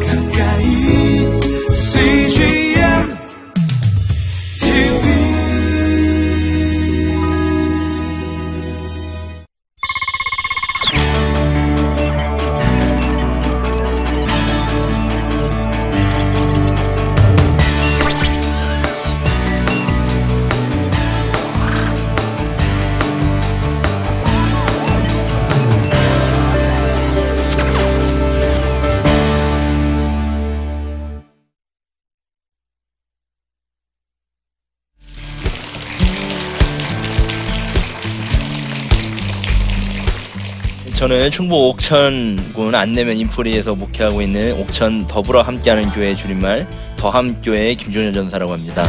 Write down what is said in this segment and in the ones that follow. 가까이 CGN TV 저는 충북 옥천군 안내면 인프리에서 목회하고 있는 옥천 더불어 함께하는 교회 줄임말 더함교회의 김종현 전사라고 합니다.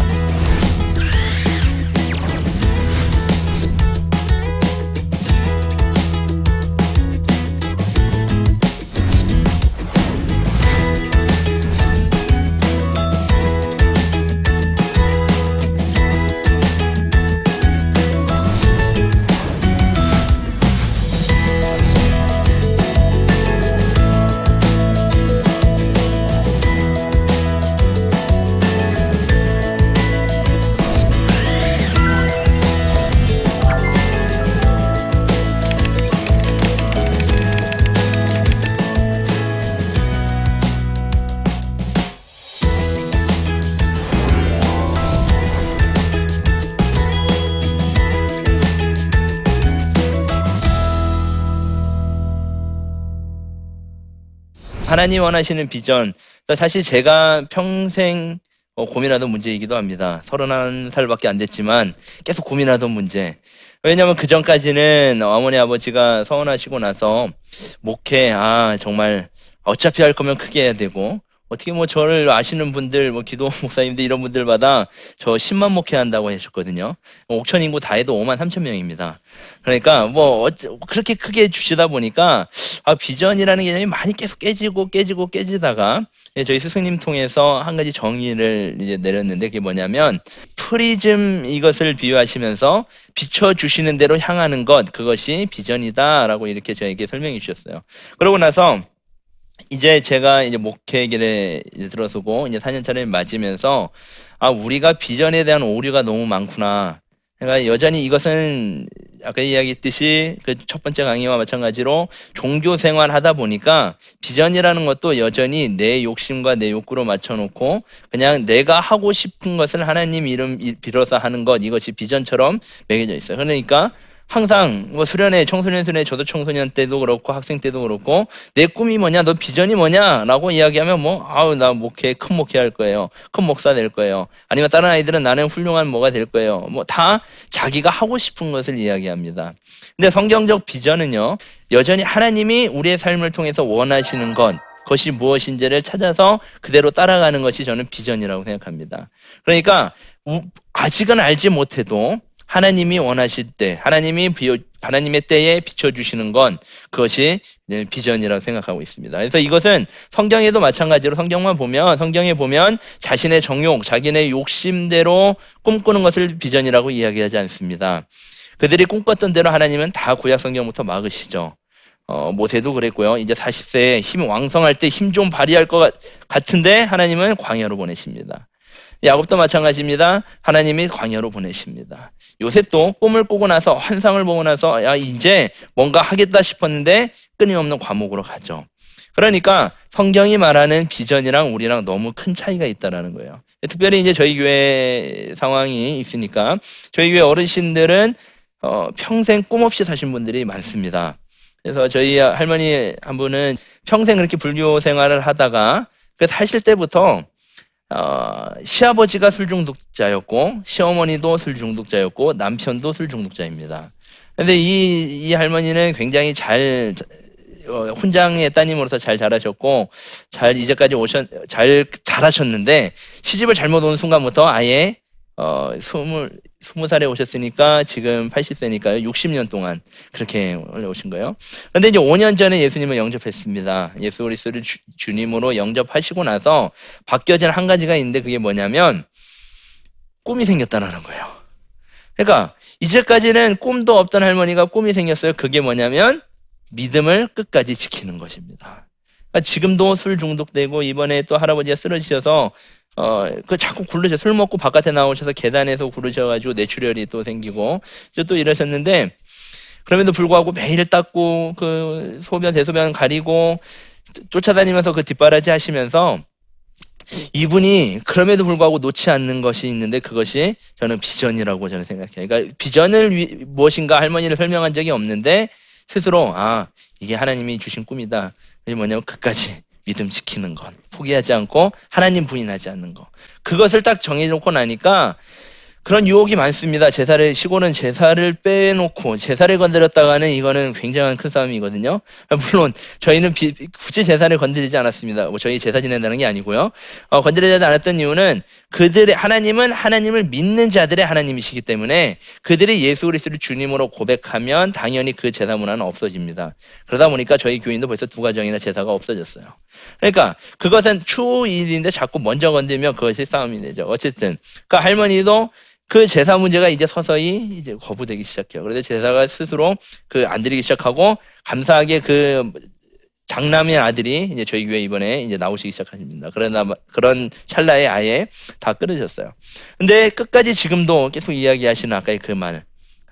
하나님 원하시는 비전, 사실 제가 평생 고민하던 문제이기도 합니다. 31살밖에 안 됐지만 계속 고민하던 문제. 왜냐하면 그 전까지는 어머니 아버지가 서원하시고 나서 목회, 정말 어차피 할 거면 크게 해야 되고, 어떻게 저를 아시는 분들, 기도 목사님들 이런 분들마다 저 10만 목회한다고 하셨거든요. 옥천 인구 다 해도 53,000명입니다. 그러니까 그렇게 크게 주시다 보니까 비전이라는 개념이 많이 계속 깨지다가 저희 스승님 통해서 한 가지 정의를 이제 내렸는데, 그게 뭐냐면 프리즘, 이것을 비유하시면서 비춰주시는 대로 향하는 것, 그것이 비전이다라고 이렇게 저에게 설명해 주셨어요. 그러고 나서 이제 제가 목회 길에 들어서고 이제 4년 차를 맞으면서 우리가 비전에 대한 오류가 너무 많구나. 그러니까 여전히 이것은 아까 이야기했듯이 그 첫 번째 강의와 마찬가지로 종교 생활하다 보니까 비전이라는 것도 여전히 내 욕심과 내 욕구로 맞춰놓고 그냥 내가 하고 싶은 것을 하나님 이름 빌어서 하는 것, 이것이 비전처럼 매겨져 있어요. 그러니까 항상 수련회, 청소년 수련회, 저도 청소년 때도 그렇고 학생 때도 그렇고 내 꿈이 뭐냐, 너 비전이 뭐냐 라고 이야기하면 나 목회, 큰 목회 할 거예요, 큰 목사 될 거예요, 아니면 다른 아이들은 나는 훌륭한 뭐가 될 거예요, 다 자기가 하고 싶은 것을 이야기합니다. 근데 성경적 비전은요, 여전히 하나님이 우리의 삶을 통해서 원하시는 것, 그것이 무엇인지를 찾아서 그대로 따라가는 것이 저는 비전이라고 생각합니다. 그러니까 아직은 알지 못해도 하나님이 원하실 때, 하나님의 때에 비춰주시는 건 그것이 비전이라고 생각하고 있습니다. 그래서 이것은 성경에도 마찬가지로 성경에 보면 자신의 정욕, 자기네 욕심대로 꿈꾸는 것을 비전이라고 이야기하지 않습니다. 그들이 꿈꿨던 대로 하나님은 다 구약 성경부터 막으시죠. 모세도 그랬고요. 이제 40세에 힘이 왕성할 때 힘 좀 발휘할 것 같은데 하나님은 광야로 보내십니다. 야곱도 마찬가지입니다. 하나님이 광야로 보내십니다. 요셉도 꿈을 꾸고 나서, 환상을 보고 나서 이제 뭔가 하겠다 싶었는데 끊임없는 과목으로 가죠. 그러니까 성경이 말하는 비전이랑 우리랑 너무 큰 차이가 있다는 거예요. 특별히 이제 저희 교회 상황이 있으니까 저희 교회 어르신들은 평생 꿈 없이 사신 분들이 많습니다. 그래서 저희 할머니 한 분은 평생 그렇게 불교 생활을 하다가 사실 때부터 시아버지가 술 중독자였고 시어머니도 술 중독자였고 남편도 술 중독자입니다. 그런데 이 할머니는 굉장히 잘 훈장의 따님으로서 잘 자라셨고 잘 자라셨는데 시집을 잘못 온 순간부터 아예 20살에 오셨으니까 지금 80세니까요. 60년 동안 그렇게 올라오신 거예요. 그런데 이제 5년 전에 예수님을 영접했습니다. 예수 그리스도를 주님으로 영접하시고 나서 바뀌어진 한 가지가 있는데, 그게 뭐냐면 꿈이 생겼다는 거예요. 그러니까 이제까지는 꿈도 없던 할머니가 꿈이 생겼어요. 그게 뭐냐면 믿음을 끝까지 지키는 것입니다. 지금도 술 중독되고 이번에 또 할아버지가 쓰러지셔서 그 자꾸 굴르셔. 술 먹고 바깥에 나오셔서 계단에서 굴르셔가지고 뇌출혈이 또 생기고 또 이러셨는데, 그럼에도 불구하고 매일 닦고 그 소변 대소변 가리고 쫓아다니면서 그 뒷바라지 하시면서 이분이 그럼에도 불구하고 놓지 않는 것이 있는데, 그것이 저는 비전이라고 저는 생각해요. 그러니까 비전을 무엇인가 할머니를 설명한 적이 없는데 스스로 아 이게 하나님이 주신 꿈이다. 이게 뭐냐면 끝까지 믿음 지키는 것, 포기하지 않고 하나님 부인하지 않는 것, 그것을 딱 정해놓고 나니까 그런 유혹이 많습니다. 제사를, 시골은 제사를 빼놓고 제사를 건드렸다가는 이거는 굉장한 큰 싸움이거든요. 물론 저희는 굳이 제사를 건드리지 않았습니다. 뭐 저희 제사 지낸다는 게 아니고요. 건드리지 않았던 이유는 그들의 하나님은 하나님을 믿는 자들의 하나님이시기 때문에 그들이 예수 그리스도를 주님으로 고백하면 당연히 그 제사 문화는 없어집니다. 그러다 보니까 저희 교인도 벌써 두 가정이나 제사가 없어졌어요. 그러니까 그것은 추후 일인데 자꾸 먼저 건드리면 그것이 싸움이 되죠. 어쨌든 그 할머니도 그 제사 문제가 이제 서서히 이제 거부되기 시작해요. 그래서 제사가 스스로 그 안 드리기 시작하고, 감사하게 그 장남의 아들이 이제 저희 교회 이번에 이제 나오시기 시작하십니다. 그런 찰나에 아예 다 끊으셨어요. 근데 끝까지 지금도 계속 이야기하시는 아까의 그 말,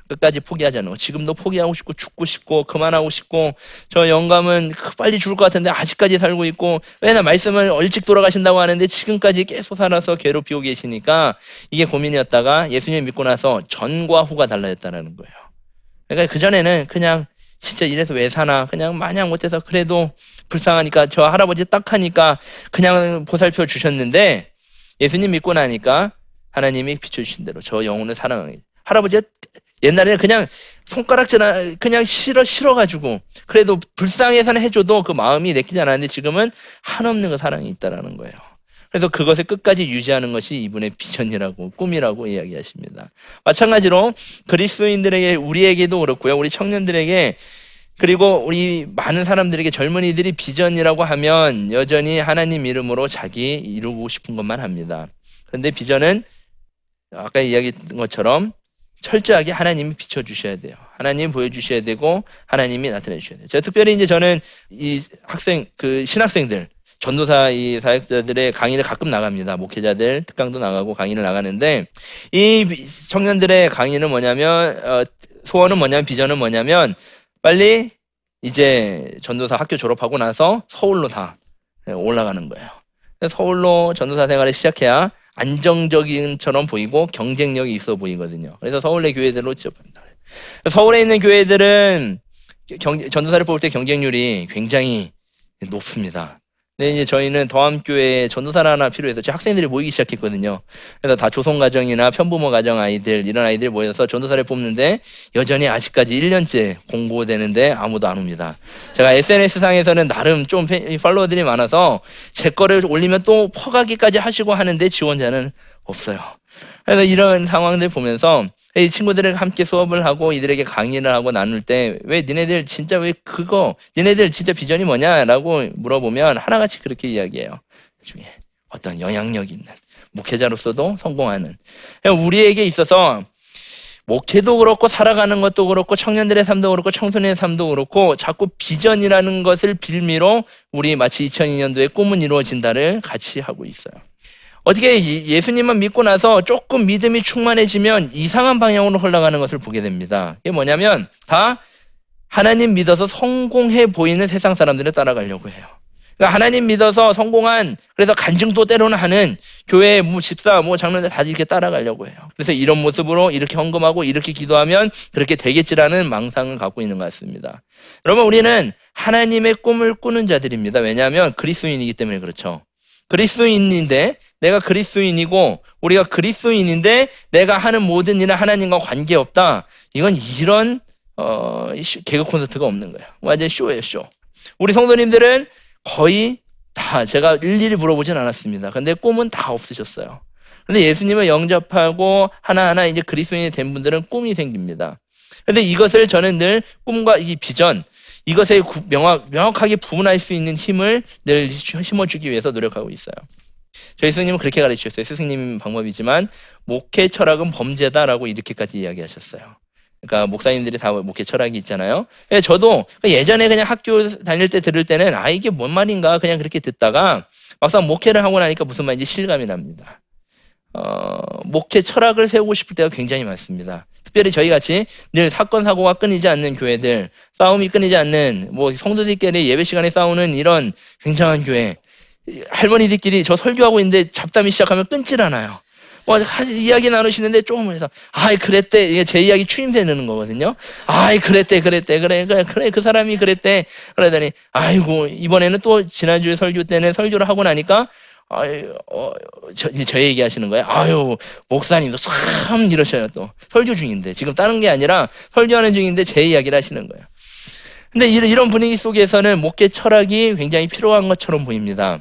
끝까지 포기하지 않는 거. 지금도 포기하고 싶고 죽고 싶고 그만하고 싶고 저 영감은 빨리 죽을 것 같은데 아직까지 살고 있고, 왜냐 말씀을 일찍 돌아가신다고 하는데 지금까지 계속 살아서 괴롭히고 계시니까 이게 고민이었다가 예수님 믿고 나서 전과 후가 달라졌다는 거예요. 그러니까 그전에는 그냥 진짜 이래서 왜 사나, 그냥 마냥 못해서 그래도 불쌍하니까 저 할아버지 딱 하니까 그냥 보살펴 주셨는데, 예수님 믿고 나니까 하나님이 비춰주신 대로 저 영혼을 사랑하게, 할아버지가 옛날에는 그냥 손가락질, 그냥 싫어가지고, 그래도 불쌍해서는 해줘도 그 마음이 내키지 않았는데 지금은 한없는 그 사랑이 있다라는 거예요. 그래서 그것을 끝까지 유지하는 것이 이분의 비전이라고, 꿈이라고 이야기하십니다. 마찬가지로 그리스도인들에게, 우리에게도 그렇고요. 우리 청년들에게, 그리고 우리 많은 사람들에게, 젊은이들이 비전이라고 하면 여전히 하나님 이름으로 자기 이루고 싶은 것만 합니다. 그런데 비전은 아까 이야기했던 것처럼 철저하게 하나님이 비춰주셔야 돼요. 하나님이 보여주셔야 되고, 하나님이 나타내주셔야 돼요. 제가 특별히 이제 저는 이 신학생들, 전도사 이 사역자들의 강의를 가끔 나갑니다. 목회자들 특강도 나가고 강의를 나가는데, 이 청년들의 강의는 뭐냐면, 소원은 뭐냐면, 비전은 뭐냐면, 빨리 이제 전도사 학교 졸업하고 나서 서울로 다 올라가는 거예요. 서울로 전도사 생활을 시작해야 안정적인처럼 보이고 경쟁력이 있어 보이거든요. 그래서 서울의 교회들로 취업합니다. 서울에 있는 교회들은 전도사를 뽑을 때 경쟁률이 굉장히 높습니다. 근데 이제 저희는 더함교회에 전도사를 하나 필요해서 제 학생들이 모이기 시작했거든요. 그래서 다 조선가정이나 편부모 가정 아이들, 이런 아이들이 모여서 전도사를 뽑는데 여전히 아직까지 1년째 공고되는데 아무도 안 옵니다. 제가 SNS상에서는 나름 좀 팔로워들이 많아서 제 거를 올리면 또 퍼가기까지 하시고 하는데 지원자는 없어요. 그래서 이런 상황들 보면서 이 친구들을 함께 수업을 하고 이들에게 강의를 하고 나눌 때, 왜 니네들 진짜 왜 그거, 니네들 진짜 비전이 뭐냐라고 물어보면 하나같이 그렇게 이야기해요. 나중에 어떤 영향력이 있는 목회자로서도 성공하는, 우리에게 있어서 목회도 그렇고 살아가는 것도 그렇고 청년들의 삶도 그렇고 청소년의 삶도 그렇고 자꾸 비전이라는 것을 빌미로 우리 마치 2002년도에 꿈은 이루어진다를 같이 하고 있어요. 어떻게 예수님만 믿고 나서 조금 믿음이 충만해지면 이상한 방향으로 흘러가는 것을 보게 됩니다. 이게 뭐냐면 다 하나님 믿어서 성공해 보이는 세상 사람들을 따라가려고 해요. 그러니까 하나님 믿어서 성공한, 그래서 간증도 때로는 하는 교회 뭐 집사 뭐 장로들 다 이렇게 따라가려고 해요. 그래서 이런 모습으로 이렇게 헌금하고 이렇게 기도하면 그렇게 되겠지라는 망상을 갖고 있는 것 같습니다. 여러분, 우리는 하나님의 꿈을 꾸는 자들입니다. 왜냐하면 그리스도인이기 때문에 그렇죠. 그리스도인인데, 내가 그리스도인이고 우리가 그리스도인인데 내가 하는 모든 일은 하나님과 관계없다. 이건 이런 개그 콘서트가 없는 거예요. 완전 쇼예요, 쇼. 우리 성도님들은 거의 다, 제가 일일이 물어보진 않았습니다. 근데 꿈은 다 없으셨어요. 근데 예수님을 영접하고 하나하나 이제 그리스도인이 된 분들은 꿈이 생깁니다. 근데 이것을 저는 늘 꿈과 이 비전, 이것에 명확하게 구분할 수 있는 힘을 늘 심어주기 위해서 노력하고 있어요. 저희 스승님은 그렇게 가르치셨어요. 스승님 방법이지만 목회 철학은 범죄다라고 이렇게까지 이야기하셨어요. 그러니까 목사님들이 다 목회 철학이 있잖아요. 저도 예전에 그냥 학교 다닐 때 들을 때는 아 이게 뭔 말인가 그냥 그렇게 듣다가 막상 목회를 하고 나니까 무슨 말인지 실감이 납니다. 목회 철학을 세우고 싶을 때가 굉장히 많습니다. 특별히 저희 같이 늘 사건 사고가 끊이지 않는 교회들, 싸움이 끊이지 않는 뭐 성도들끼리 예배 시간에 싸우는 이런 굉장한 교회, 할머니들끼리 저 설교하고 있는데 잡담이 시작하면 끊질 않아요. 뭐 이야기 나누시는데 조금 해서 아이 그랬대, 이게 제 이야기 추임새 넣는 거거든요. 아이 그랬대 그 사람이 그랬대 그러더니 아이고 이번에는 또 지난주에 설교 때는 설교를 하고 나니까 아유, 저 얘기하시는 거예요? 아유, 목사님도 참 이러셔요, 또. 설교 중인데. 지금 다른 게 아니라 설교하는 중인데 제 이야기를 하시는 거예요. 근데 이런 분위기 속에서는 목회 철학이 굉장히 필요한 것처럼 보입니다.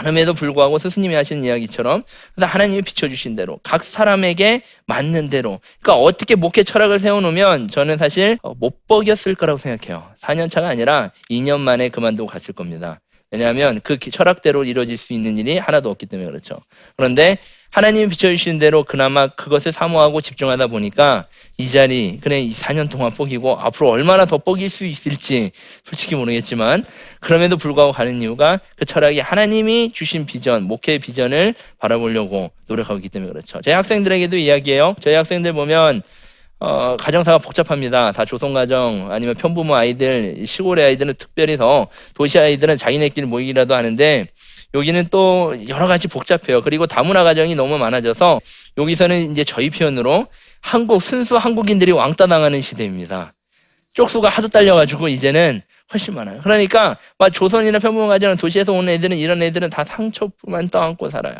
그럼에도 불구하고 스승님이 하시는 이야기처럼 하나님이 비춰주신 대로 각 사람에게 맞는 대로, 그러니까 어떻게 목회 철학을 세워놓으면 저는 사실 못 버텼을 거라고 생각해요. 4년차가 아니라 2년 만에 그만두고 갔을 겁니다. 왜냐하면 그 철학대로 이루어질 수 있는 일이 하나도 없기 때문에 그렇죠. 그런데 하나님이 비춰주신 대로 그나마 그것을 사모하고 집중하다 보니까 이 자리, 그냥 4년 동안 뽀기고 앞으로 얼마나 더 뽀길 수 있을지 솔직히 모르겠지만 그럼에도 불구하고 가는 이유가 그 철학이 하나님이 주신 비전, 목회의 비전을 바라보려고 노력하고 있기 때문에 그렇죠. 저희 학생들에게도 이야기해요. 저희 학생들 보면 가정사가 복잡합니다. 다 조선가정 아니면 편부모 아이들, 시골의 아이들은 특별히 더 도시 아이들은 자기네끼리 모이기라도 하는데 여기는 또 여러 가지 복잡해요. 그리고 다문화 가정이 너무 많아져서 여기서는 이제 저희 표현으로 순수 한국인들이 왕따 당하는 시대입니다. 쪽수가 하도 딸려가지고 이제는 훨씬 많아요. 그러니까 막 조선이나 편부모 가정은 도시에서 오는 애들은 이런 애들은 다 상처만 떠안고 살아요.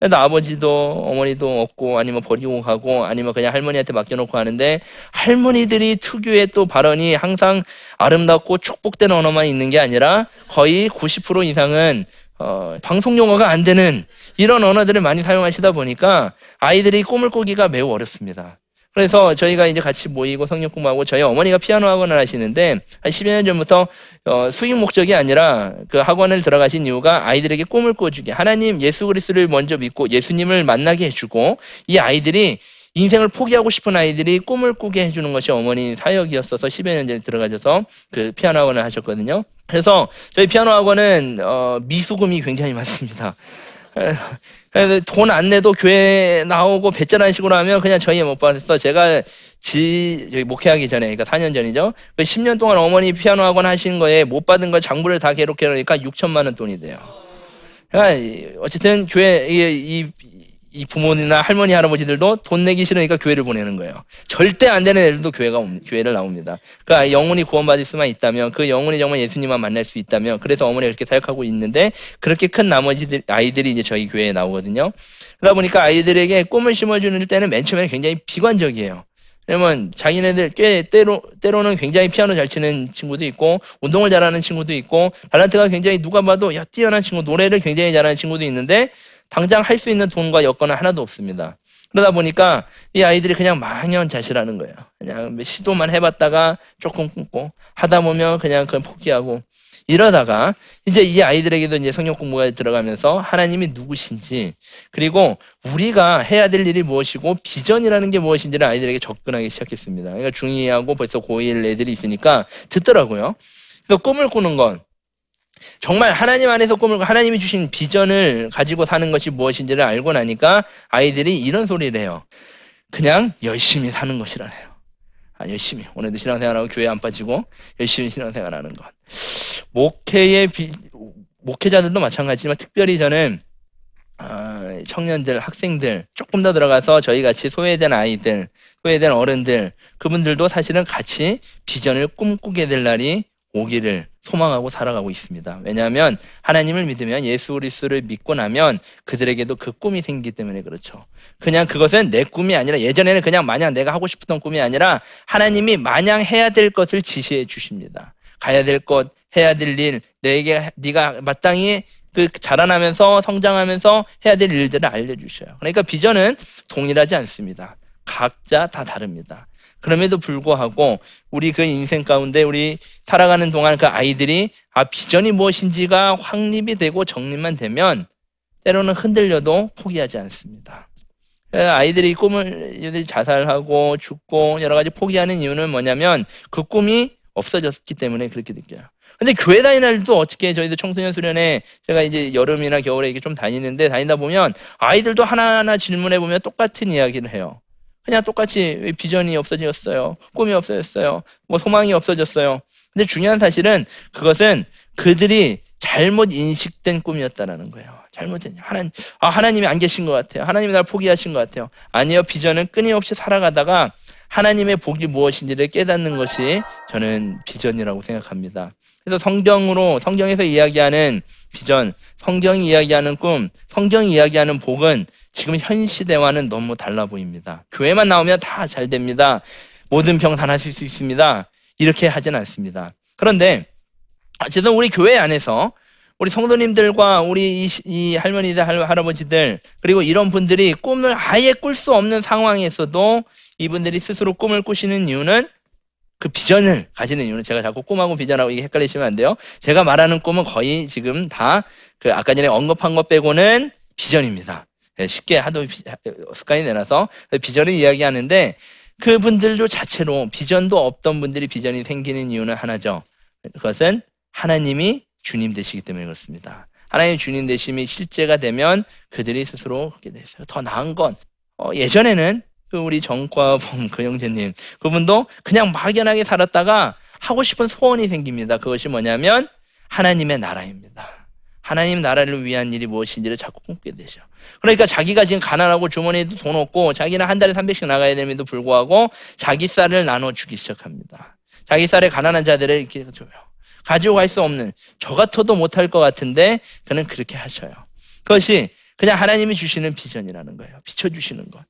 그래서 아버지도 어머니도 없고 아니면 버리고 가고 아니면 그냥 할머니한테 맡겨놓고 하는데 할머니들이 특유의 또 발언이 항상 아름답고 축복된 언어만 있는 게 아니라 거의 90% 이상은 방송 용어가 안 되는 이런 언어들을 많이 사용하시다 보니까 아이들이 꿈을 꾸기가 매우 어렵습니다. 그래서 저희가 이제 같이 모이고 성경 공부하고 저희 어머니가 피아노 학원을 하시는데 한 10여 년 전부터 수익 목적이 아니라 그 학원을 들어가신 이유가 아이들에게 꿈을 꿔주게, 하나님 예수 그리스도를 먼저 믿고 예수님을 만나게 해주고 이 아이들이 인생을 포기하고 싶은 아이들이 꿈을 꾸게 해주는 것이 어머니 사역이었어서 10여 년 전에 들어가셔서 그 피아노 학원을 하셨거든요. 그래서 저희 피아노 학원은 미수금이 굉장히 많습니다. 돈 안 내도 교회 나오고 배째란 식으로 하면 그냥 저희 못 받았어. 제가 저기 목회하기 전에, 그러니까 4년 전이죠. 10년 동안 어머니 피아노 학원 하신 거에 못 받은 거 장부를 다 기록해 놓으니까 6천만 원 돈이 돼요. 그러니까 어쨌든 교회, 이 부모님이나 할머니, 할아버지들도 돈 내기 싫으니까 교회를 보내는 거예요. 절대 안 되는 애들도 교회를 나옵니다. 그러니까 영혼이 구원받을 수만 있다면, 그 영혼이 정말 예수님만 만날 수 있다면, 그래서 어머니가 그렇게 사역하고 있는데, 그렇게 큰 나머지 아이들이 이제 저희 교회에 나오거든요. 그러다 보니까 아이들에게 꿈을 심어주는 때는 맨 처음에는 굉장히 비관적이에요. 왜냐면 자기네들 때로는 굉장히 피아노 잘 치는 친구도 있고 운동을 잘하는 친구도 있고 달란트가 굉장히 누가 봐도 뛰어난 친구, 노래를 굉장히 잘하는 친구도 있는데 당장 할 수 있는 돈과 여건은 하나도 없습니다. 그러다 보니까 이 아이들이 그냥 망연자실하는 거예요. 그냥 시도만 해봤다가 조금 끊고 하다 보면 그냥 포기하고 이러다가 이제 이 아이들에게도 이제 성경 공부가 들어가면서 하나님이 누구신지 그리고 우리가 해야 될 일이 무엇이고 비전이라는 게 무엇인지를 아이들에게 접근하기 시작했습니다. 그러니까 중2하고 벌써 고1 애들이 있으니까 듣더라고요. 그래서 꿈을 꾸는 건 정말 하나님 안에서 꿈을, 하나님이 주신 비전을 가지고 사는 것이 무엇인지를 알고 나니까 아이들이 이런 소리를 해요. 그냥 열심히 사는 것이라네요. 열심히. 오늘도 신앙생활하고 교회 안 빠지고 열심히 신앙생활하는 것. 목회자들도 마찬가지지만 특별히 저는 청년들, 학생들 조금 더 들어가서 저희 같이 소외된 아이들, 소외된 어른들, 그분들도 사실은 같이 비전을 꿈꾸게 될 날이 오기를 소망하고 살아가고 있습니다. 왜냐하면 하나님을 믿으면 예수 그리스도를 믿고 나면 그들에게도 그 꿈이 생기기 때문에 그렇죠. 그냥 그것은 내 꿈이 아니라 예전에는 그냥 마냥 내가 하고 싶었던 꿈이 아니라 하나님이 마냥 해야 될 것을 지시해 주십니다. 가야 될 것, 해야 될 일, 네가 마땅히 자라나면서 성장하면서 해야 될 일들을 알려주셔요. 그러니까 비전은 동일하지 않습니다. 각자 다 다릅니다. 그럼에도 불구하고 우리 그 인생 가운데 우리 살아가는 동안 그 아이들이 비전이 무엇인지가 확립이 되고 정립만 되면 때로는 흔들려도 포기하지 않습니다. 아이들이 꿈을 자살하고 죽고 여러 가지 포기하는 이유는 뭐냐면 그 꿈이 없어졌기 때문에 그렇게 느껴요. 근데 교회 다니는 날도 어떻게 저희도 청소년 수련회 제가 이제 여름이나 겨울에 이렇게 좀 다니다 보면 아이들도 하나하나 질문해 보면 똑같은 이야기를 해요. 그냥 똑같이 비전이 없어졌어요. 꿈이 없어졌어요. 뭐 소망이 없어졌어요. 근데 중요한 사실은 그것은 그들이 잘못 인식된 꿈이었다라는 거예요. 잘못된 하나님이 안 계신 것 같아요. 하나님이 날 포기하신 것 같아요. 아니요, 비전은 끊임없이 살아가다가 하나님의 복이 무엇인지를 깨닫는 것이 저는 비전이라고 생각합니다. 그래서 성경에서 이야기하는 비전, 성경이 이야기하는 꿈, 성경이 이야기하는 복은 지금 현 시대와는 너무 달라 보입니다. 교회만 나오면 다 잘 됩니다. 모든 병 다 나실 수 있습니다. 이렇게 하진 않습니다. 그런데 어쨌든 우리 교회 안에서 우리 성도님들과 우리 이 할머니들, 할아버지들 그리고 이런 분들이 꿈을 아예 꿀 수 없는 상황에서도 이분들이 스스로 꿈을 꾸시는 이유는 그 비전을 가지는 이유는 제가 자꾸 꿈하고 비전하고 이게 헷갈리시면 안 돼요. 제가 말하는 꿈은 거의 지금 다 그 아까 전에 언급한 것 빼고는 비전입니다. 쉽게 하도 습관이 내놔서 비전을 이야기하는데 그분들도 자체로 비전도 없던 분들이 비전이 생기는 이유는 하나죠. 그것은 하나님이 주님 되시기 때문에 그렇습니다. 하나님 주님 되심이 실제가 되면 그들이 스스로 그렇게 되어요. 더 나은 건 예전에는 우리 정과봉 그 형제님 그분도 그냥 막연하게 살았다가 하고 싶은 소원이 생깁니다. 그것이 뭐냐면 하나님의 나라입니다. 하나님 나라를 위한 일이 무엇인지를 자꾸 꿈꾸게 되죠. 그러니까 자기가 지금 가난하고 주머니에도 돈 없고 자기는 한 달에 300씩 나가야 됨에도 불구하고 자기 쌀을 나눠주기 시작합니다. 자기 쌀에 가난한 자들을 이렇게 줘요. 가지고 갈 수 없는 저 같아도 못할 것 같은데 그는 그렇게 하셔요. 그것이 그냥 하나님이 주시는 비전이라는 거예요. 비춰주시는 것.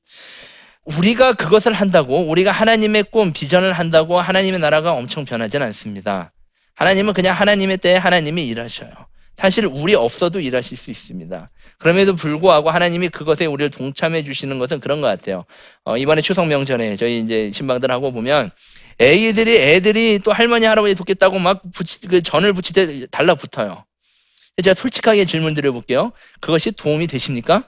우리가 그것을 한다고 우리가 하나님의 꿈, 비전을 한다고 하나님의 나라가 엄청 변하진 않습니다. 하나님은 그냥 하나님의 때에 하나님이 일하셔요. 사실 우리 없어도 일하실 수 있습니다. 그럼에도 불구하고 하나님이 그것에 우리를 동참해 주시는 것은 그런 것 같아요. 이번에 추석 명절에 저희 이제 신방들하고 보면 애들이 또 할머니 할아버지 돕겠다고 막 전을 부칠 때 달라붙어요. 제가 솔직하게 질문 드려볼게요. 그것이 도움이 되십니까?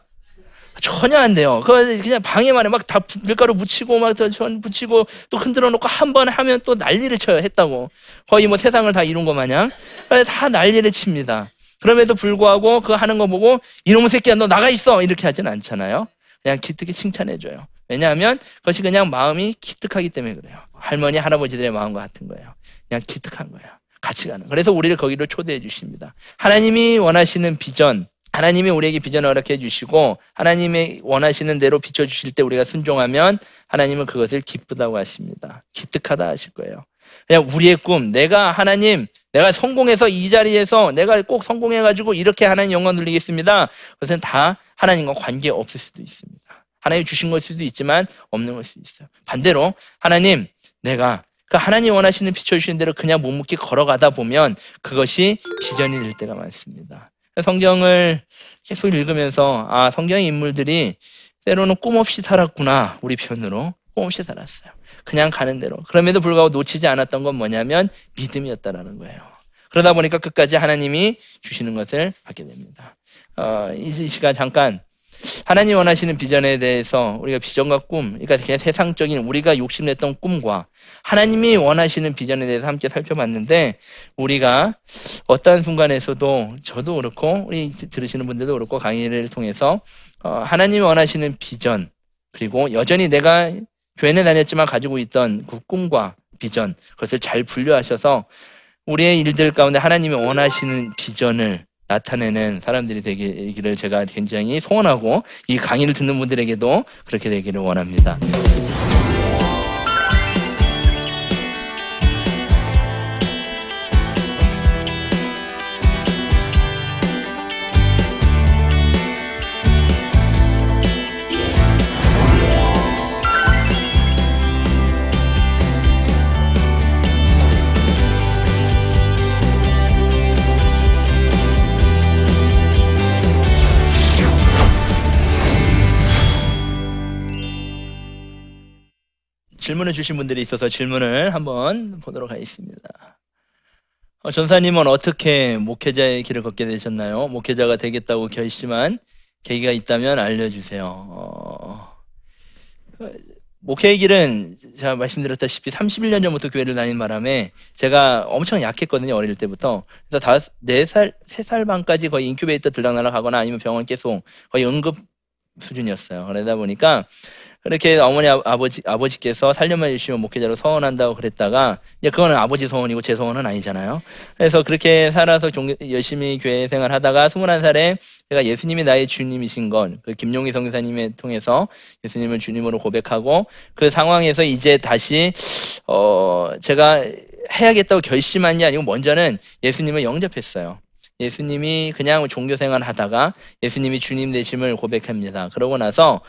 전혀 안 돼요. 그냥 방에만 해. 막 다 밀가루 묻히고, 막 전 붙이고, 또 흔들어 놓고 한 번 하면 또 난리를 쳐요. 했다고. 거의 뭐 세상을 다 이룬 것 마냥. 다 난리를 칩니다. 그럼에도 불구하고 그거 하는 거 보고, 이놈의 새끼야, 너 나가 있어! 이렇게 하진 않잖아요. 그냥 기특히 칭찬해줘요. 왜냐하면 그것이 그냥 마음이 기특하기 때문에 그래요. 할머니, 할아버지들의 마음과 같은 거예요. 그냥 기특한 거예요. 같이 가는. 그래서 우리를 거기로 초대해 주십니다. 하나님이 원하시는 비전, 하나님이 우리에게 비전을 허락해 주시고 하나님의 원하시는 대로 비춰주실 때 우리가 순종하면 하나님은 그것을 기쁘다고 하십니다. 기특하다 하실 거예요. 그냥 우리의 꿈, 내가 하나님, 내가 성공해서 이 자리에서 내가 꼭 성공해가지고 이렇게 하나님 영광 돌리겠습니다. 그것은 다 하나님과 관계없을 수도 있습니다. 하나님 주신 걸 수도 있지만 없는 걸 수도 있어요. 반대로 하나님, 내가 그 하나님 원하시는 비춰주신 대로 그냥 묵묵히 걸어가다 보면 그것이 비전이 될 때가 많습니다. 성경을 계속 읽으면서 아, 성경의 인물들이 때로는 꿈 없이 살았구나. 우리 편으로 꿈 없이 살았어요. 그냥 가는 대로. 그럼에도 불구하고 놓치지 않았던 건 뭐냐면 믿음이었다라는 거예요. 그러다 보니까 끝까지 하나님이 주시는 것을 받게 됩니다. 이 시간 잠깐 하나님 원하시는 비전에 대해서 우리가 비전과 꿈, 그러니까 그냥 세상적인 우리가 욕심냈던 꿈과 하나님이 원하시는 비전에 대해서 함께 살펴봤는데 우리가 어떠한 순간에서도 저도 그렇고 우리 들으시는 분들도 그렇고 강의를 통해서 하나님이 원하시는 비전 그리고 여전히 내가 교회는 다녔지만 가지고 있던 그 꿈과 비전 그것을 잘 분류하셔서 우리의 일들 가운데 하나님이 원하시는 비전을 나타내는 사람들이 되기를 제가 굉장히 소원하고 이 강의를 듣는 분들에게도 그렇게 되기를 원합니다. 질문을 주신 분들이 있어서 질문을 한번 보도록 하겠습니다. 전사님은 어떻게 목회자의 길을 걷게 되셨나요? 목회자가 되겠다고 결심한 계기가 있다면 알려주세요. 목회의 길은 제가 말씀드렸다시피 31년 전부터 교회를 다닌 바람에 제가 엄청 약했거든요, 어릴 때부터. 그래서 3살 반까지 거의 인큐베이터 들락날락 하거나 아니면 병원 계속 거의 응급 수준이었어요. 그러다 보니까 그렇게 어머니 아버지께서 살려만 주시면 목회자로 서원한다고 그랬다가, 이제 그거는 아버지 서원이고 제 서원은 아니잖아요. 그래서 그렇게 살아서 열심히 교회 생활하다가 21살에 제가 예수님이 나의 주님이신 건, 그 김용희 성교사님을 통해서 예수님을 주님으로 고백하고, 그 상황에서 이제 다시 제가 해야겠다고 결심한 게 아니고 먼저는 예수님을 영접했어요. 예수님이 그냥 종교생활 하다가 예수님이 주님 되심을 고백합니다. 그러고 나서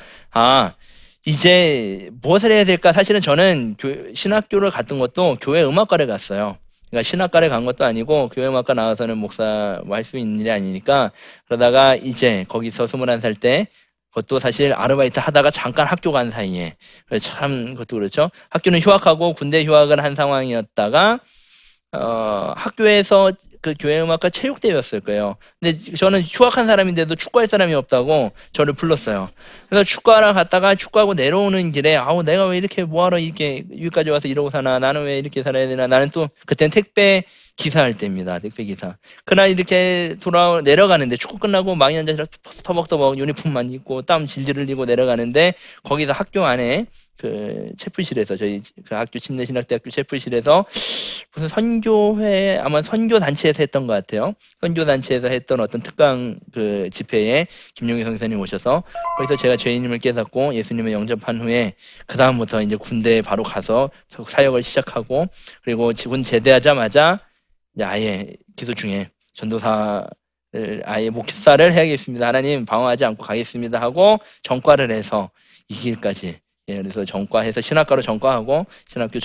이제 무엇을 해야 될까? 사실은 저는 신학교를 갔던 것도 교회 음악과를 갔어요. 그러니까 신학과를 간 것도 아니고 교회 음악과 나와서는 목사 뭐 할 수 있는 일이 아니니까, 그러다가 이제 거기서 21살 때, 그것도 사실 아르바이트 하다가 잠깐 학교 간 사이에, 참 그것도 그렇죠. 학교는 휴학하고 군대 휴학을 한 상황이었다가 학교에서 그 교회 음악과 체육대회였을 거예요. 근데 저는 휴학한 사람인데도 축구할 사람이 없다고 저를 불렀어요. 그래서 축구하러 갔다가 축구하고 내려오는 길에 내가 왜 이렇게 뭐하러 이렇게 여기까지 와서 이러고 사나, 나는 왜 이렇게 살아야 되나. 나는 또 그땐 택배 기사 할 때입니다. 택배 기사. 그날 이렇게 내려가는데, 축구 끝나고 망연자실하고 터벅터벅 유니폼만 입고 땀 질질 흘리고 내려가는데, 거기서 학교 안에 그 체프실에서, 저희 그 학교 침내신학대학교 체프실에서 무슨 선교회, 아마 선교단체에서 했던 것 같아요. 선교단체에서 했던 어떤 특강 그 집회에 김용희 성사님 오셔서, 거기서 제가 죄인임을 깨닫고 예수님을 영접한 후에 그 다음부터 이제 군대에 바로 가서 사역을 시작하고, 그리고 군 제대하자마자 아예 기도 중에 전도사를, 아예 목사를 해야겠습니다. 하나님 방황하지 않고 가겠습니다 하고 전과를 해서 2기까지 그래서 전과해서 신학과로 전과하고 신학교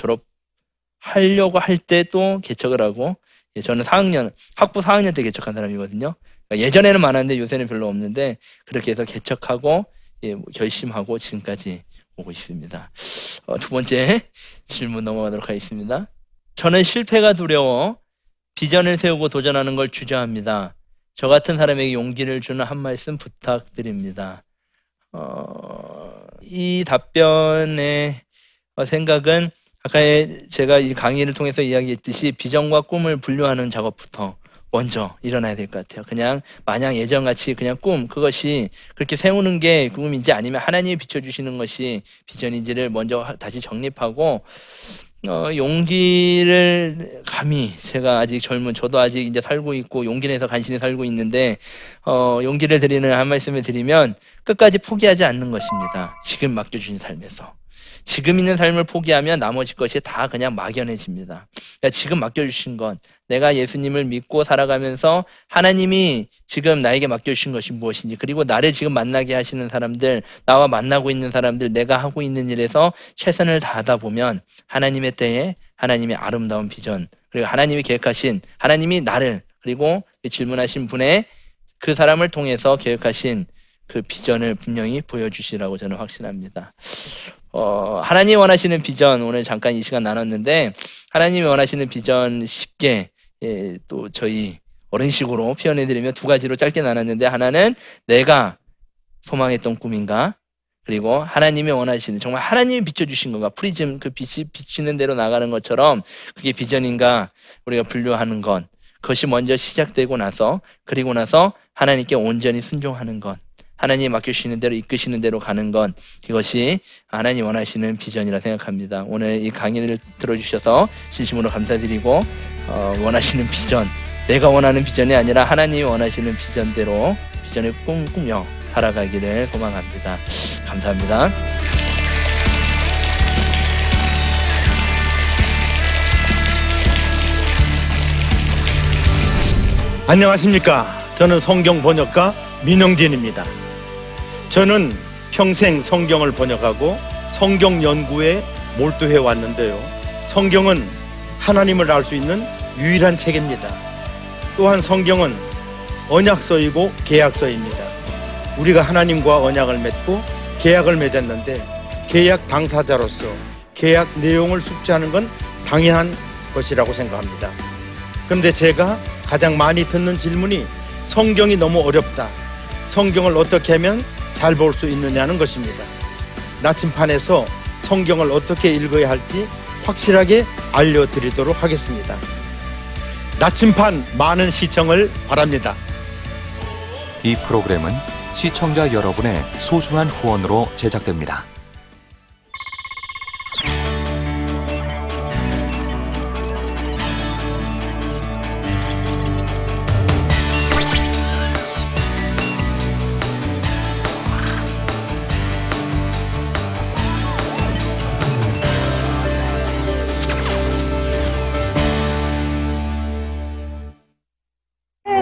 졸업하려고 할 때 또 개척을 하고, 저는 4학년, 학부 4학년 때 개척한 사람이거든요. 그러니까 예전에는 많았는데 요새는 별로 없는데, 그렇게 해서 개척하고 결심하고 지금까지 오고 있습니다. 두 번째 질문 넘어가도록 하겠습니다. 저는 실패가 두려워 비전을 세우고 도전하는 걸 주저합니다. 저 같은 사람에게 용기를 주는 한 말씀 부탁드립니다. 이 답변의 생각은, 아까 제가 이 강의를 통해서 이야기했듯이 비전과 꿈을 분류하는 작업부터 먼저 일어나야 될 것 같아요. 그냥 마냥 예전같이 그냥 꿈, 그것이 그렇게 세우는 게 꿈인지 아니면 하나님이 비춰주시는 것이 비전인지를 먼저 다시 정립하고, 용기를 감히, 제가 아직 젊은, 저도 아직 이제 살고 있고 용기 내서 간신히 살고 있는데, 용기를 드리는 한 말씀을 드리면, 끝까지 포기하지 않는 것입니다. 지금 맡겨주신 삶에서. 지금 있는 삶을 포기하면 나머지 것이 다 그냥 막연해집니다. 그러니까 지금 맡겨주신 건, 내가 예수님을 믿고 살아가면서 하나님이 지금 나에게 맡겨주신 것이 무엇인지, 그리고 나를 지금 만나게 하시는 사람들, 나와 만나고 있는 사람들, 내가 하고 있는 일에서 최선을 다하다 보면 하나님의 때에 하나님의 아름다운 비전, 그리고 하나님이 계획하신, 하나님이 나를, 그리고 질문하신 분의 그 사람을 통해서 계획하신 그 비전을 분명히 보여주시라고 저는 확신합니다. 하나님이 원하시는 비전, 오늘 잠깐 이 시간 나눴는데, 하나님이 원하시는 비전 쉽게, 또 저희 어른식으로 표현해드리면 두 가지로 짧게 나눴는데, 하나는 내가 소망했던 꿈인가, 그리고 하나님이 원하시는, 정말 하나님이 비춰주신 건가, 프리즘, 그 빛이 비치는 대로 나가는 것처럼 그게 비전인가 우리가 분류하는 건, 그것이 먼저 시작되고 나서, 그리고 나서 하나님께 온전히 순종하는 건, 하나님 맡겨주시는 대로, 이끄시는 대로 가는 건, 이것이 하나님 원하시는 비전이라 생각합니다. 오늘 이 강의를 들어주셔서 진심으로 감사드리고, 원하시는 비전, 내가 원하는 비전이 아니라 하나님이 원하시는 비전대로 비전을 꿈꾸며 살아가기를 소망합니다. 감사합니다. 안녕하십니까. 저는 성경 번역가 민영진입니다. 저는 평생 성경을 번역하고 성경 연구에 몰두해 왔는데요. 성경은 하나님을 알 수 있는 유일한 책입니다. 또한 성경은 언약서이고 계약서입니다. 우리가 하나님과 언약을 맺고 계약을 맺었는데, 계약 당사자로서 계약 내용을 숙지하는 건 당연한 것이라고 생각합니다. 그런데 제가 가장 많이 듣는 질문이, 성경이 너무 어렵다, 성경을 어떻게 하면 잘 볼 수 있느냐는 것입니다. 나침판에서 성경을 어떻게 읽어야 할지 확실하게 알려드리도록 하겠습니다. 나침판 많은 시청을 바랍니다. 이 프로그램은 시청자 여러분의 소중한 후원으로 제작됩니다.